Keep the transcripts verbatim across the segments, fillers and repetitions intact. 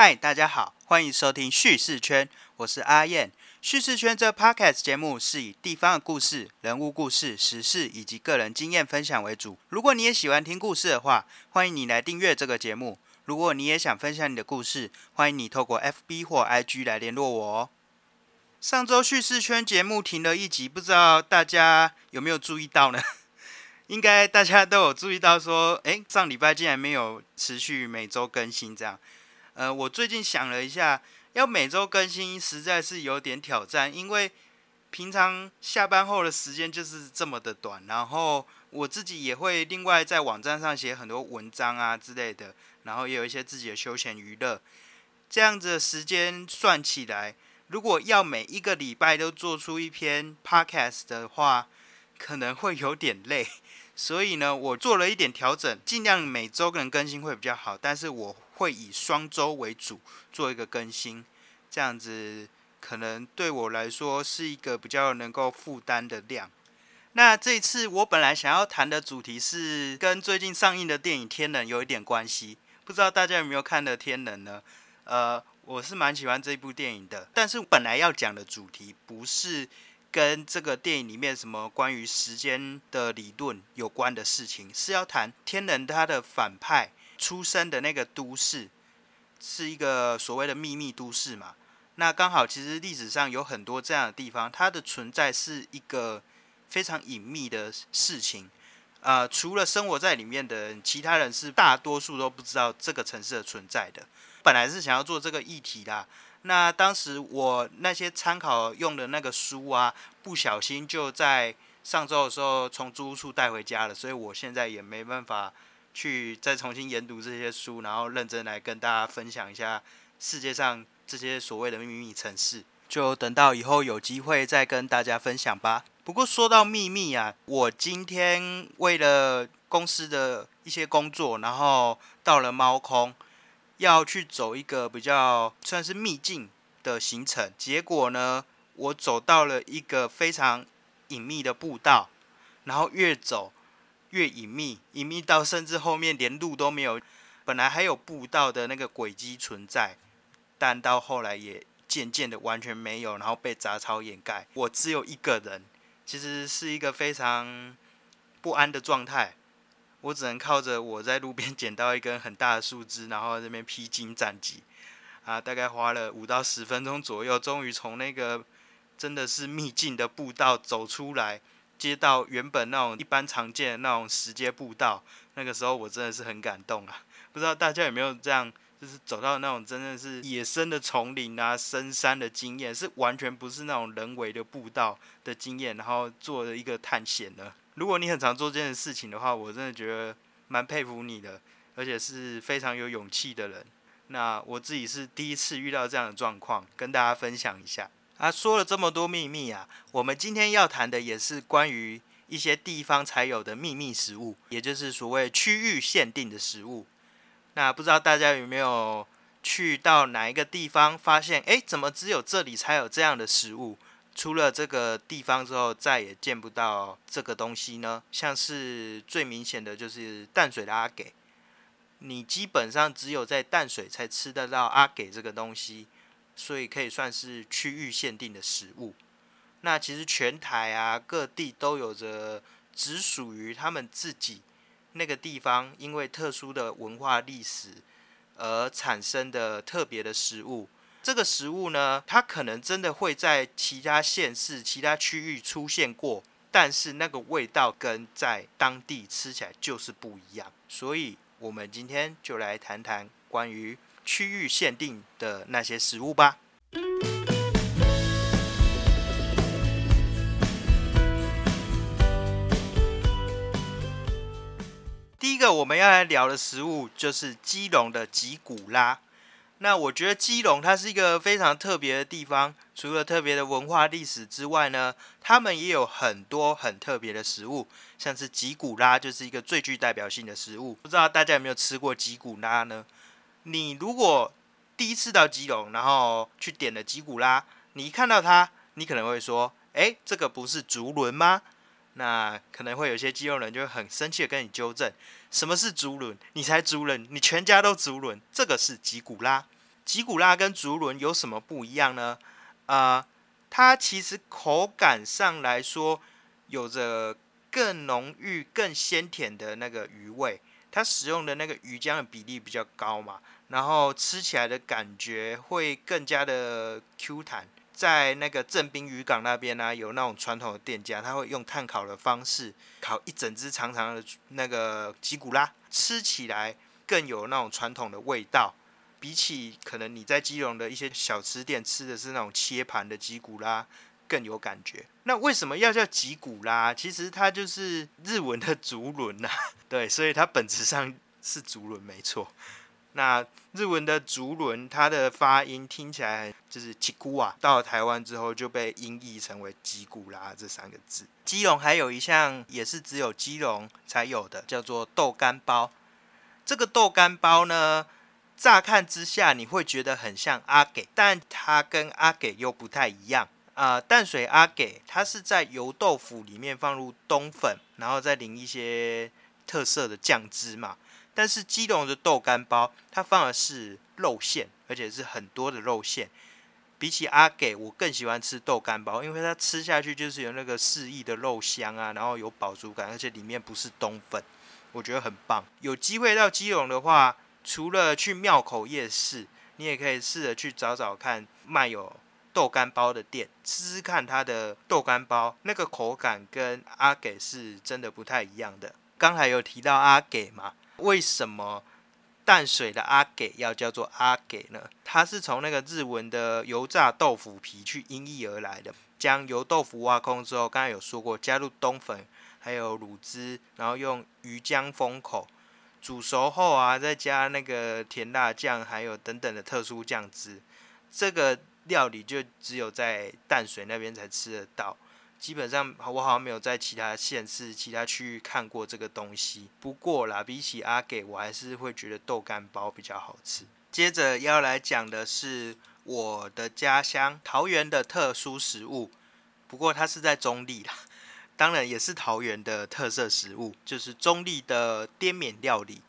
嗨，大家好，欢迎收听叙事圈，我是阿燕。叙事圈这 podcast 节目是以地方的故事、人物故事、时事以及个人经验分享为主。如果你也喜欢听故事的话，欢迎你来订阅这个节目。如果你也想分享你的故事，欢迎你透过 F B 或 I G 来联络我哦。上周叙事圈节目停了一集，不知道大家有没有注意到呢？应该大家都有注意到说，哎，上礼拜竟然没有持续每周更新这样。呃，我最近想了一下，要每周更新实在是有点挑战，因为平常下班后的时间就是这么的短，然后我自己也会另外在网站上写很多文章啊之类的，然后也有一些自己的休闲娱乐，这样子的时间算起来，如果要每一个礼拜都做出一篇 podcast 的话，可能会有点累。所以呢，我做了一点调整，尽量每周能更新会比较好，但是我会以双周为主做一个更新，这样子可能对我来说是一个比较能够负担的量。那这一次我本来想要谈的主题是跟最近上映的电影《天能》有一点关系，不知道大家有没有看的《天能》呢？呃，我是蛮喜欢这部电影的，但是本来要讲的主题不是跟这个电影里面什么关于时间的理论有关的事情，是要谈天能他的反派出生的那个都市是一个所谓的秘密都市嘛。那刚好其实历史上有很多这样的地方，它的存在是一个非常隐秘的事情，呃，除了生活在里面的人，其他人是大多数都不知道这个城市的存在的。本来是想要做这个议题啦，那当时我那些参考用的那个书啊，不小心就在上周的时候从租屋处带回家了，所以我现在也没办法去再重新研读这些书，然后认真来跟大家分享一下世界上这些所谓的秘密城市，就等到以后有机会再跟大家分享吧。不过说到秘密啊，我今天为了公司的一些工作，然后到了猫空，要去走一个比较算是秘境的行程，结果呢，我走到了一个非常隐秘的步道，然后越走越隐秘，隐秘到甚至后面连路都没有。本来还有步道的那个轨迹存在，但到后来也渐渐的完全没有，然后被杂草掩盖。我只有一个人，其实是一个非常不安的状态。我只能靠着我在路边捡到一根很大的树枝，然后在那边披荆斩棘啊，大概花了五到十分钟左右，终于从那个真的是秘境的步道走出来，接到原本那种一般常见的那种石阶步道。那个时候我真的是很感动啊！不知道大家有没有这样，就是走到那种真的是野生的丛林啊、深山的经验，是完全不是那种人为的步道的经验，然后做了一个探险呢。如果你很常做这件事情的话，我真的觉得蛮佩服你的，而且是非常有勇气的人。那我自己是第一次遇到这样的状况，跟大家分享一下。啊，说了这么多秘密啊，我们今天要谈的也是关于一些地方才有的秘密食物，也就是所谓区域限定的食物。那不知道大家有没有去到哪一个地方，发现哎，怎么只有这里才有这样的食物？出了这个地方之后，再也见不到这个东西呢。像是最明显的就是淡水的阿给，你基本上只有在淡水才吃得到阿给这个东西，所以可以算是区域限定的食物。那其实全台啊，各地都有着只属于他们自己那个地方，因为特殊的文化历史而产生的特别的食物。这个食物呢，它可能真的会在其他县市、其他区域出现过，但是那个味道跟在当地吃起来就是不一样。所以我们今天就来谈谈关于区域限定的那些食物吧。第一个我们要来聊的食物就是基隆的吉古拉。那我觉得基隆它是一个非常特别的地方，除了特别的文化历史之外呢，他们也有很多很特别的食物，像是吉古拉就是一个最具代表性的食物。不知道大家有没有吃过吉古拉呢？你如果第一次到基隆，然后去点了吉古拉，你一看到它，你可能会说，哎，这个不是竹轮吗？那可能会有些基隆人就很生气的跟你纠正，什么是竹轮？你才竹轮，你全家都竹轮，这个是吉古拉。吉古拉跟竹轮有什么不一样呢？呃，它其实口感上来说有着更浓郁、更鲜甜的那个鱼味，它使用的那个鱼浆的比例比较高嘛，然后吃起来的感觉会更加的 Q 弹。在那个正滨渔港那边呢、啊，有那种传统的店家，他会用炭烤的方式烤一整只长长的那个吉古拉，吃起来更有那种传统的味道。比起可能你在基隆的一些小吃店吃的是那种切盘的吉古拉，更有感觉。那为什么要叫吉古拉？其实它就是日文的竹轮啊，对，所以它本质上是竹轮没错。那日文的竹轮，它的发音听起来就是吉古啊，到了台湾之后就被音译成为吉古拉这三个字。基隆还有一项也是只有基隆才有的，叫做豆干包。这个豆干包呢，乍看之下你会觉得很像阿给，但它跟阿给又不太一样。呃，淡水阿给它是在油豆腐里面放入冬粉，然后再淋一些特色的酱汁嘛。但是基隆的豆干包，它放的是肉馅，而且是很多的肉馅。比起阿给，我更喜欢吃豆干包，因为它吃下去就是有那个四溢的肉香啊，然后有饱足感，而且里面不是冬粉，我觉得很棒。有机会到基隆的话，除了去庙口夜市，你也可以试着去找找看卖有豆干包的店，吃吃看它的豆干包，那个口感跟阿给是真的不太一样的。刚才有提到阿给嘛，为什么淡水的阿给要叫做阿给呢？它是从那个日文的油炸豆腐皮去音译而来的。将油豆腐挖空之后，刚才有说过，加入冬粉还有乳汁，然后用鱼浆封口，煮熟后啊，再加那个甜辣酱，还有等等的特殊酱汁。这个料理就只有在淡水那边才吃得到。基本上我好像没有在其他县市、其他区域看过这个东西。不过啦，比起阿给，我还是会觉得豆干包比较好吃。接着要来讲的是我的家乡桃园的特殊食物，不过它是在中壢啦，当然也是桃园的特色食物，就是中壢的滇缅料理。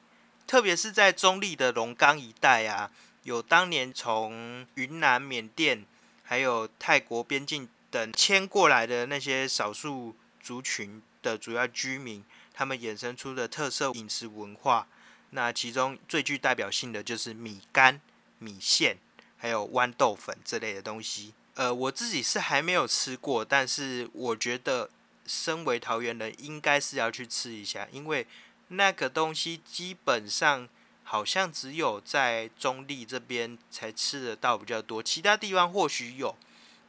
特别是在中壢的龙岗一带啊，有当年从云南、缅甸还有泰国边境等迁过来的那些少数族群的主要居民，他们衍生出的特色饮食文化，那其中最具代表性的就是米干、米线，还有豌豆粉这类的东西。呃，我自己是还没有吃过，但是我觉得身为桃园人，应该是要去吃一下，因为那个东西基本上好像只有在中壢这边才吃得到比较多，其他地方或许有。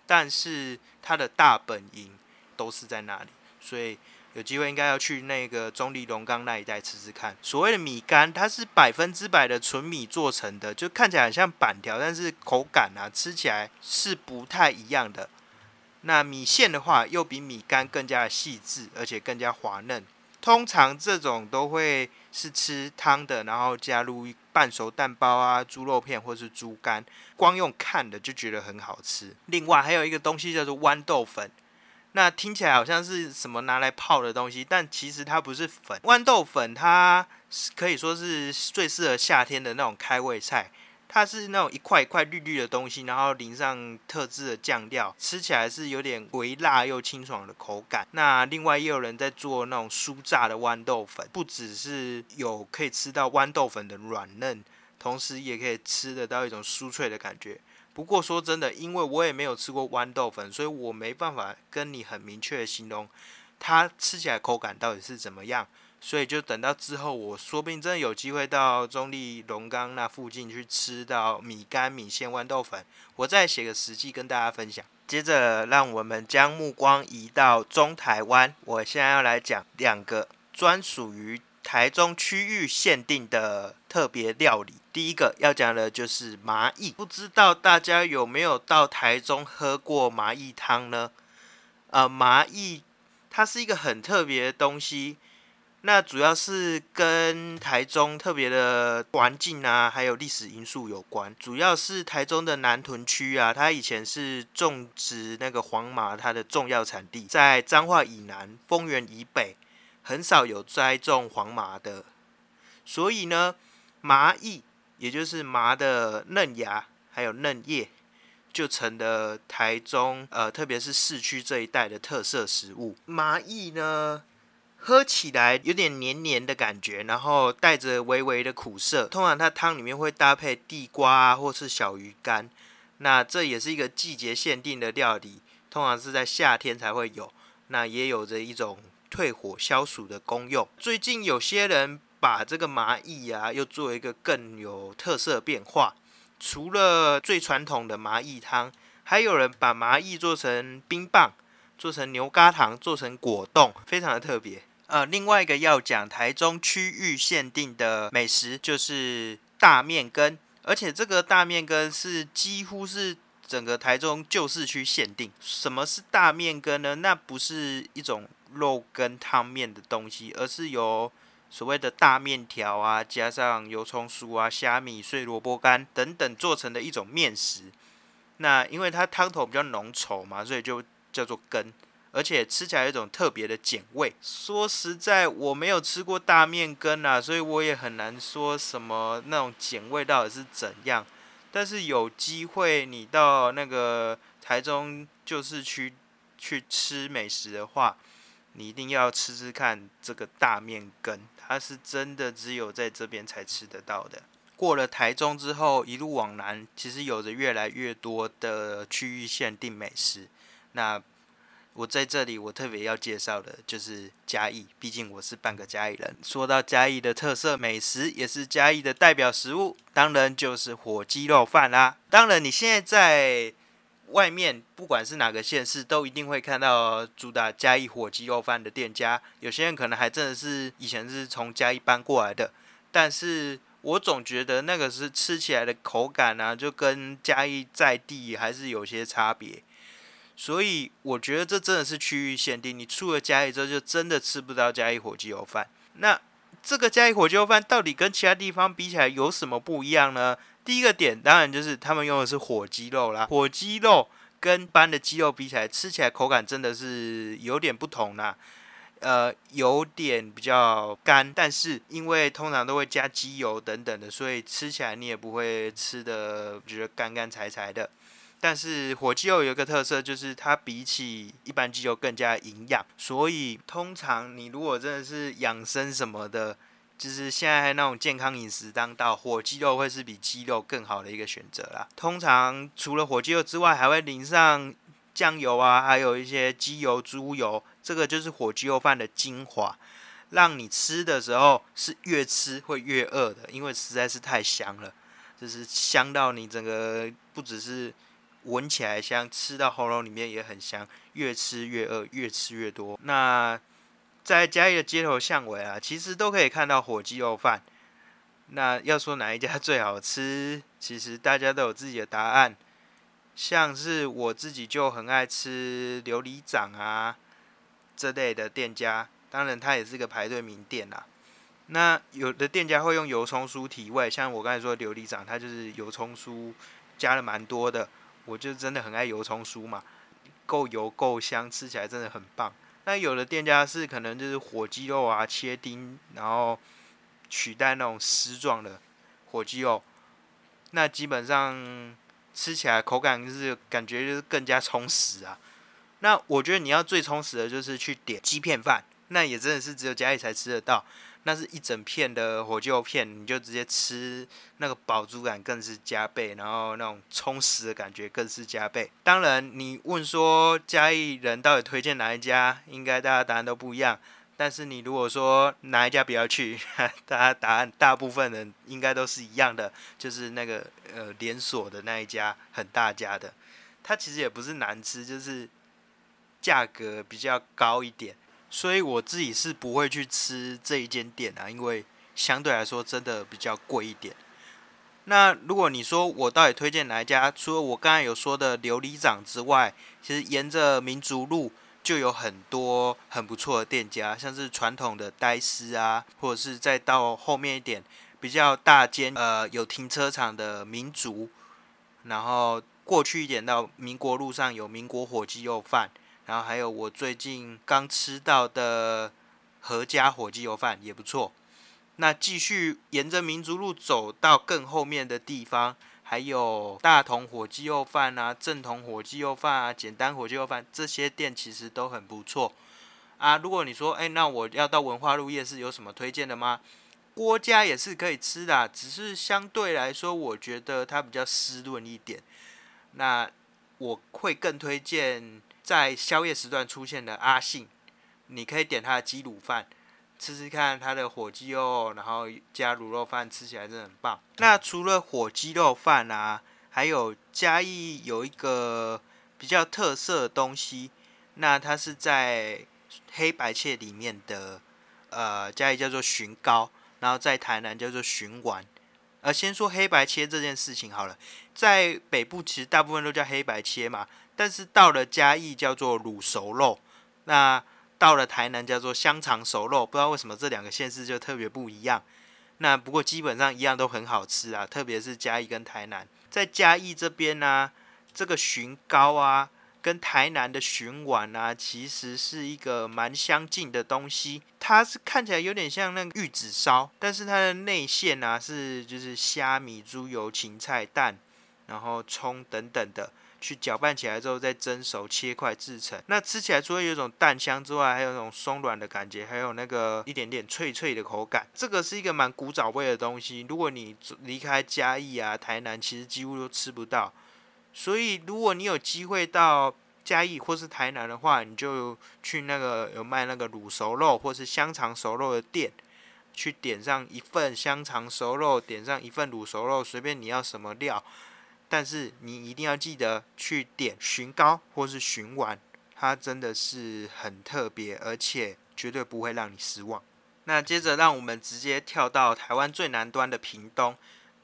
但是它的大本营都是在那里，所以有机会应该要去那个中壢龙岗那一带吃吃看。所谓的米干，它是百分之百的纯米做成的，就看起来很像板条，但是口感啊，吃起来是不太一样的。那米线的话，又比米干更加的细致，而且更加滑嫩。通常这种都会是吃汤的，然后加入半熟蛋包啊、猪肉片或是猪肝，光用看的就觉得很好吃。另外还有一个东西叫做豌豆粉，那听起来好像是什么拿来泡的东西，但其实它不是粉。豌豆粉它可以说是最适合夏天的那种开胃菜，它是那种一块一块绿绿的东西，然后淋上特制的酱料，吃起来是有点微辣又清爽的口感。那另外也有人在做那种酥炸的豌豆粉，不只是有可以吃到豌豆粉的软嫩，同时也可以吃得到一种酥脆的感觉。不过说真的，因为我也没有吃过豌豆粉，所以我没办法跟你很明确的形容它吃起来口感到底是怎么样。所以就等到之后，我说不定真的有机会到中壢龙岗那附近去吃到米干、米线、豌豆粉，我再写个实际跟大家分享。接着让我们将目光移到中台湾，我现在要来讲两个专属于台中区域限定的特别料理。第一个要讲的就是麻薏，不知道大家有没有到台中喝过麻薏汤呢？呃，麻薏它是一个很特别的东西。那主要是跟台中特别的环境啊，还有历史因素有关。主要是台中的南屯区啊，它以前是种植那个黄麻它的重要产地，在彰化以南、丰原以北，很少有栽种黄麻的。所以呢，麻薏也就是麻的嫩芽，还有嫩叶，就成了台中呃，特别是市区这一带的特色食物。麻薏呢，喝起来有点黏黏的感觉，然后带着微微的苦涩。通常它汤里面会搭配地瓜啊，或是小鱼干。那这也是一个季节限定的料理，通常是在夏天才会有。那也有着一种退火消暑的功用。最近有些人把这个麻薏啊，又做一个更有特色变化。除了最传统的麻薏汤，还有人把麻薏做成冰棒，做成牛軋糖，做成果冻，非常的特别。呃，另外一个要讲台中区域限定的美食就是大面羹，而且这个大面羹是几乎是整个台中旧市区限定。什么是大面羹呢？那不是一种肉跟汤面的东西，而是由所谓的大面条啊，加上油葱酥啊、虾米、碎萝卜干等等做成的一种面食。那因为它汤头比较浓稠嘛，所以就叫做羹，而且吃起来有一种特别的碱味。说实在，我没有吃过大面羹啊，所以我也很难说什么那种碱味到底是怎样。但是有机会你到那个台中旧市区去吃美食的话，你一定要吃吃看这个大面羹，它是真的只有在这边才吃得到的。过了台中之后，一路往南，其实有着越来越多的区域限定美食。那我在这里我特别要介绍的就是嘉义，毕竟我是半个嘉义人。说到嘉义的特色美食，也是嘉义的代表食物，当然就是火鸡肉饭啦。当然你现在在外面不管是哪个县市，都一定会看到主打嘉义火鸡肉饭的店家。有些人可能还真的是以前是从嘉义搬过来的，但是我总觉得那个是吃起来的口感啊，就跟嘉义在地还是有些差别。所以我觉得这真的是区域限定，你出了嘉义之后就真的吃不到嘉义火鸡肉饭。那这个嘉义火鸡肉饭到底跟其他地方比起来有什么不一样呢？第一个点当然就是他们用的是火鸡肉啦，火鸡肉跟一般的鸡肉比起来，吃起来口感真的是有点不同啦，呃，有点比较干，但是因为通常都会加鸡油等等的，所以吃起来你也不会吃的觉得干干柴柴的。但是火鸡肉有一个特色，就是它比起一般鸡肉更加营养，所以通常你如果真的是养生什么的，就是现在那种健康饮食当道，火鸡肉会是比鸡肉更好的一个选择啦。通常除了火鸡肉之外，还会淋上酱油啊，还有一些鸡油、猪油，这个就是火鸡肉饭的精华，让你吃的时候是越吃会越饿的，因为实在是太香了，就是香到你整个不只是闻起来香，吃到喉咙里面也很香，越吃越饿，越吃越多。那在嘉义的街头巷尾啊，其实都可以看到火鸡肉饭。那要说哪一家最好吃，其实大家都有自己的答案。像是我自己就很爱吃琉璃掌啊这类的店家，当然它也是个排队名店啦。那有的店家会用油葱酥提味，像我刚才说的琉璃掌，它就是油葱酥加了蛮多的。我就真的很爱油葱酥嘛，够油够香，吃起来真的很棒。那有的店家是可能就是火鸡肉啊切丁，然后取代那种丝状的火鸡肉，那基本上吃起来口感就是感觉就是更加充实啊。那我觉得你要最充实的就是去点鸡片饭，那也真的是只有家里才吃得到，那是一整片的火鸡肉片，你就直接吃，那个饱足感更是加倍，然后那种充实的感觉更是加倍。当然你问说嘉义人到底推荐哪一家，应该大家答案都不一样，但是你如果说哪一家不要去，大家答案大部分人应该都是一样的，就是那个呃连锁的那一家，很大家的，它其实也不是难吃，就是价格比较高一点，所以我自己是不会去吃这一间店啊，因为相对来说真的比较贵一点。那如果你说我到底推荐哪一家，除了我刚才有说的琉璃掌之外，其实沿着民族路就有很多很不错的店家，像是传统的呆师啊，或者是再到后面一点比较大间呃有停车场的民族，然后过去一点到民国路上有民国火鸡肉饭，然后还有我最近刚吃到的和家火鸡油饭也不错。那继续沿着民族路走到更后面的地方，还有大同火鸡肉饭啊、正统火鸡肉饭啊、简单火鸡肉饭，这些店其实都很不错啊。如果你说，哎、欸，那我要到文化路夜市有什么推荐的吗？郭家也是可以吃的，只是相对来说，我觉得它比较湿润一点。那我会更推荐在宵夜时段出现的阿信，你可以点他的鸡卤饭，吃吃看他的火鸡肉，然后加卤肉饭，吃起来真的很棒。那除了火鸡肉饭啊，还有嘉义有一个比较特色的东西，那它是在黑白切里面的，呃，嘉义叫做蟳糕，然后在台南叫做蟳丸。呃，先说黑白切这件事情好了，在北部其实大部分都叫黑白切嘛，但是到了嘉义叫做卤熟肉，那到了台南叫做香肠熟肉，不知道为什么这两个县市就特别不一样。那不过基本上一样都很好吃啊，特别是嘉义跟台南。在嘉义这边呢、啊，这个蟳糕啊，跟台南的蟳丸啊，其实是一个蛮相近的东西。它是看起来有点像那个玉子烧，但是它的内馅啊是就是虾米、猪油、芹菜、蛋，然后葱等等的。去搅拌起来之后再蒸熟切块制成，那吃起来除了有一种蛋香之外，还有那种松软的感觉，还有那个一点点脆脆的口感，这个是一个蛮古早味的东西，如果你离开嘉义啊台南其实几乎都吃不到，所以如果你有机会到嘉义或是台南的话，你就去那个有卖那个卤熟肉或是香肠熟肉的店，去点上一份香肠熟肉，点上一份卤熟肉，随便你要什么料，但是你一定要记得去点蟳糕或是蟳丸，它真的是很特别，而且绝对不会让你失望。那接着让我们直接跳到台湾最南端的屏东，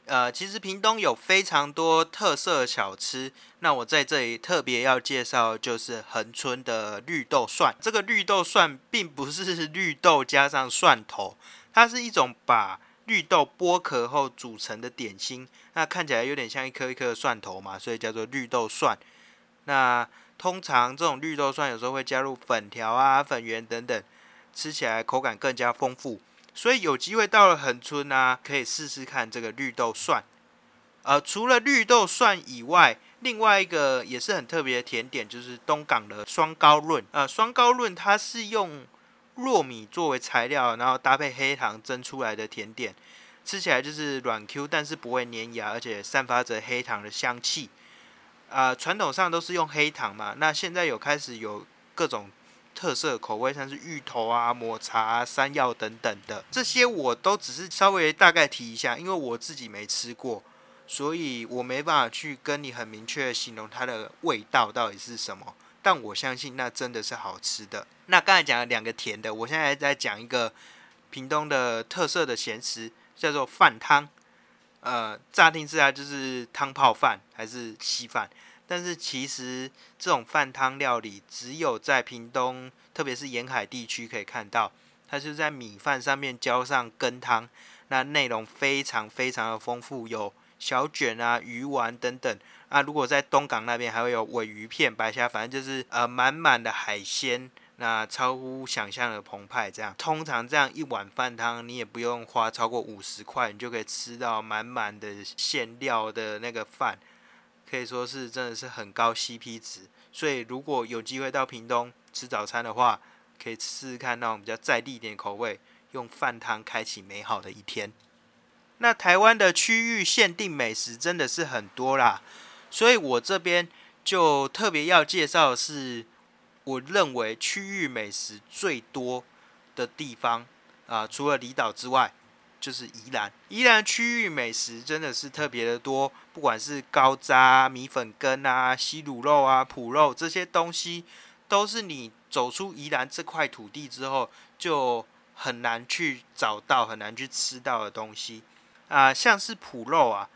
呃，其实屏东有非常多特色小吃，那我在这里特别要介绍就是恒春的绿豆蒜。这个绿豆蒜并不是绿豆加上蒜头，它是一种把绿豆剥壳后组成的点心，那看起来有点像一颗一颗的蒜头嘛，所以叫做绿豆蒜。那通常这种绿豆蒜有时候会加入粉条啊、粉圆等等，吃起来口感更加丰富。所以有机会到了恒春啊，可以试试看这个绿豆蒜。呃，除了绿豆蒜以外，另外一个也是很特别的甜点，就是东港的双糕润。呃，双糕润它是用糯米作为材料，然后搭配黑糖蒸出来的甜点，吃起来就是软 Q， 但是不会粘牙，而且散发着黑糖的香气。啊、呃，传统上都是用黑糖嘛，那现在有开始有各种特色口味，像是芋头啊、抹茶啊、山药等等的，这些我都只是稍微大概提一下，因为我自己没吃过，所以我没办法去跟你很明确的形容它的味道到底是什么。但我相信那真的是好吃的。那刚才讲了两个甜的，我现在再讲一个屏东的特色的咸食，叫做饭汤。呃，乍听之下就是汤泡饭还是稀饭，但是其实这种饭汤料理只有在屏东，特别是沿海地区可以看到。它就是在米饭上面浇上羹汤，那内容非常非常的丰富，有小卷啊、鱼丸等等啊，如果在东港那边还会有鲔鱼片、白虾，反正就是呃满满的海鲜，那超乎想象的澎湃。这样通常这样一碗饭汤，你也不用花超过五十块，你就可以吃到满满的馅料的那个饭，可以说是真的是很高 C P 值。所以如果有机会到屏东吃早餐的话，可以试试看那种比较在地一点口味，用饭汤开启美好的一天。那台湾的区域限定美食真的是很多啦，所以我这边就特别要介绍的是我认为区域美食最多的地方啊、呃，除了离岛之外，就是宜兰。宜兰区域美食真的是特别的多，不管是高渣、米粉羹啊、西卤肉啊、脯肉这些东西，都是你走出宜兰这块土地之后就很难去找到、很难去吃到的东西。啊、呃，像是脯肉啊，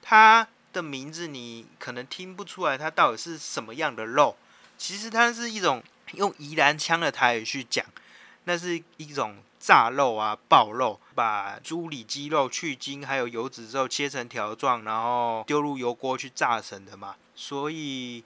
它的名字你可能听不出来它到底是什么样的肉，其实它是一种用宜兰腔的台语去讲，那是一种炸肉啊、爆肉，把猪里脊肉去筋还有油脂之后切成条状，然后丢入油锅去炸成的嘛，所以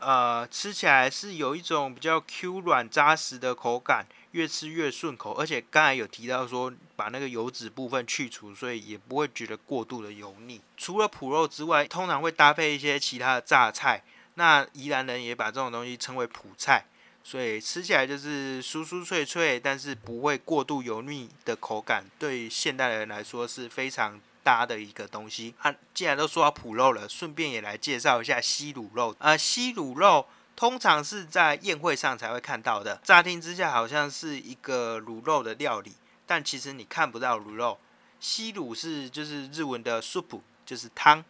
呃吃起来是有一种比较 Q 软扎实的口感，越吃越顺口，而且刚才有提到说把那个油脂部分去除，所以也不会觉得过度的油腻。除了脯肉之外，通常会搭配一些其他的榨菜，那宜兰人也把这种东西称为脯菜，所以吃起来就是酥酥脆脆，但是不会过度油腻的口感，对于现代人来说是非常搭的一个东西啊。既然都说到脯肉了，顺便也来介绍一下西卤肉啊。西卤肉通常是在宴会上才会看到的，乍听之下好像是一个卤肉的料理，但其实你看不到卤肉。西卤是就是日文的 soup， 就是汤。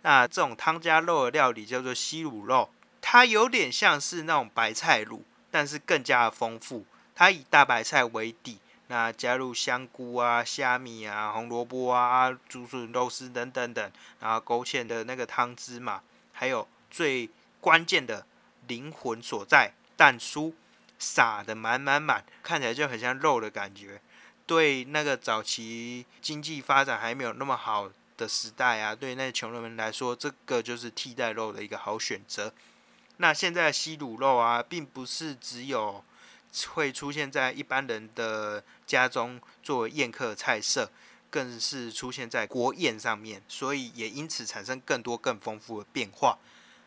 那这种汤加肉的料理叫做西卤肉，它有点像是那种白菜卤，但是更加的丰富。它以大白菜为底，那加入香菇啊、虾米啊、红萝卜啊、竹笋肉丝等等等，然后勾芡的那个汤汁嘛，还有最关键的灵魂所在蛋酥，撒的满满满，看起来就很像肉的感觉。对那个早期经济发展还没有那么好的时代啊，对那些穷人们来说，这个就是替代肉的一个好选择。那现在的西卤肉啊，并不是只有会出现在一般人的家中作为宴客菜色，更是出现在国宴上面，所以也因此产生更多更丰富的变化。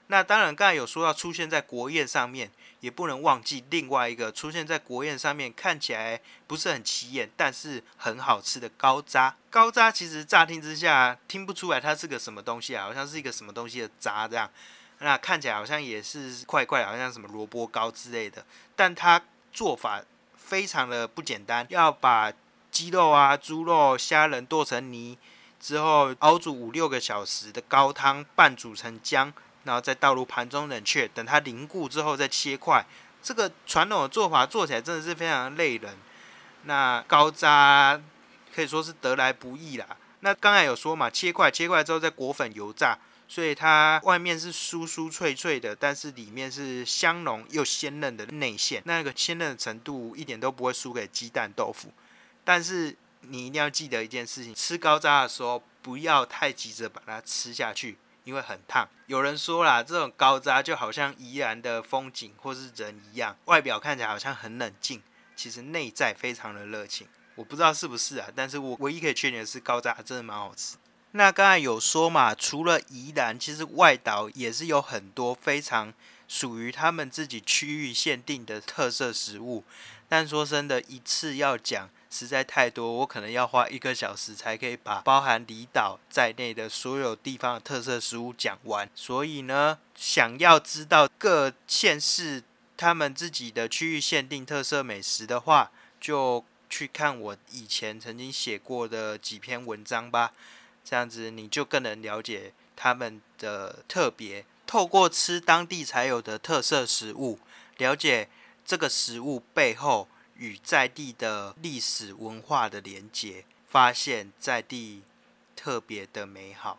那当然刚才有说到出现在国宴上面，也不能忘记另外一个出现在国宴上面看起来不是很起眼但是很好吃的高渣。高渣其实乍听之下听不出来它是个什么东西啊，好像是一个什么东西的渣这样，那看起来好像也是块块，好像什么萝卜糕之类的，但它做法非常的不简单，要把鸡肉啊、猪肉、虾仁剁成泥之后，熬煮五六个小时的高汤，拌煮成浆，然后再倒入盘中冷却，等它凝固之后再切块。这个传统的做法做起来真的是非常累人。那高渣可以说是得来不易啦。那刚才有说嘛，切块，切块之后再裹粉油炸，所以它外面是酥酥脆脆的，但是里面是香浓又鲜嫩的内馅，那个鲜嫩的程度一点都不会输给鸡蛋豆腐。但是你一定要记得一件事情，吃高渣的时候不要太急着把它吃下去，因为很烫。有人说啦，这种高渣就好像宜兰的风景或是人一样，外表看起来好像很冷静，其实内在非常的热情。我不知道是不是啊，但是我唯一可以确定的是高渣真的蛮好吃。那刚才有说嘛，除了宜兰，其实外岛也是有很多非常属于他们自己区域限定的特色食物，但说真的，一次要讲实在太多，我可能要花一个小时才可以把包含离岛在内的所有地方的特色食物讲完。所以呢，想要知道各县市他们自己的区域限定特色美食的话，就去看我以前曾经写过的几篇文章吧。这样子你就更能了解他们的特别，透过吃当地才有的特色食物，了解这个食物背后与在地的历史文化的连结，发现在地特别的美好。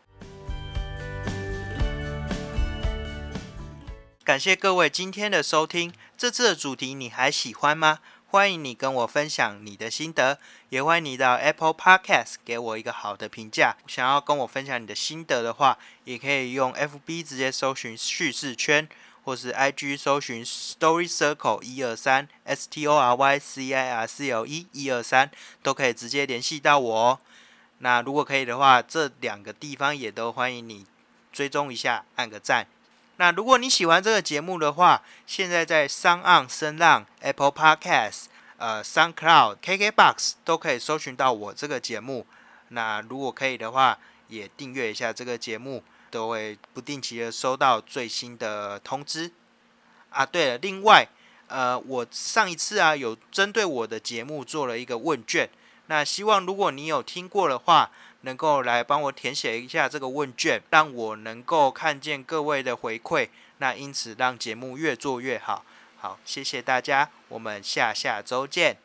感谢各位今天的收听，这次的主题你还喜欢吗？欢迎你跟我分享你的心得，也欢迎你到 Apple Podcast 给我一个好的评价。想要跟我分享你的心得的话，也可以用 F B 直接搜寻叙事圈，或是 I G 搜寻 StoryCircle 一二三 S T O R Y C I R C L E 一二三， 都可以直接联系到我哦。那如果可以的话，这两个地方也都欢迎你追踪一下，按个赞。那如果你喜欢这个节目的话，现在在 SoundOn、声浪、Apple Podcast、呃、SoundCloud、K K B O X 都可以搜寻到我这个节目。那如果可以的话，也订阅一下这个节目，都会不定期的收到最新的通知。啊，对了，另外，呃，我上一次啊有针对我的节目做了一个问卷，那希望如果你有听过的话，能够来帮我填写一下这个问卷，让我能够看见各位的回馈，那因此让节目越做越好。好，谢谢大家，我们下下周见。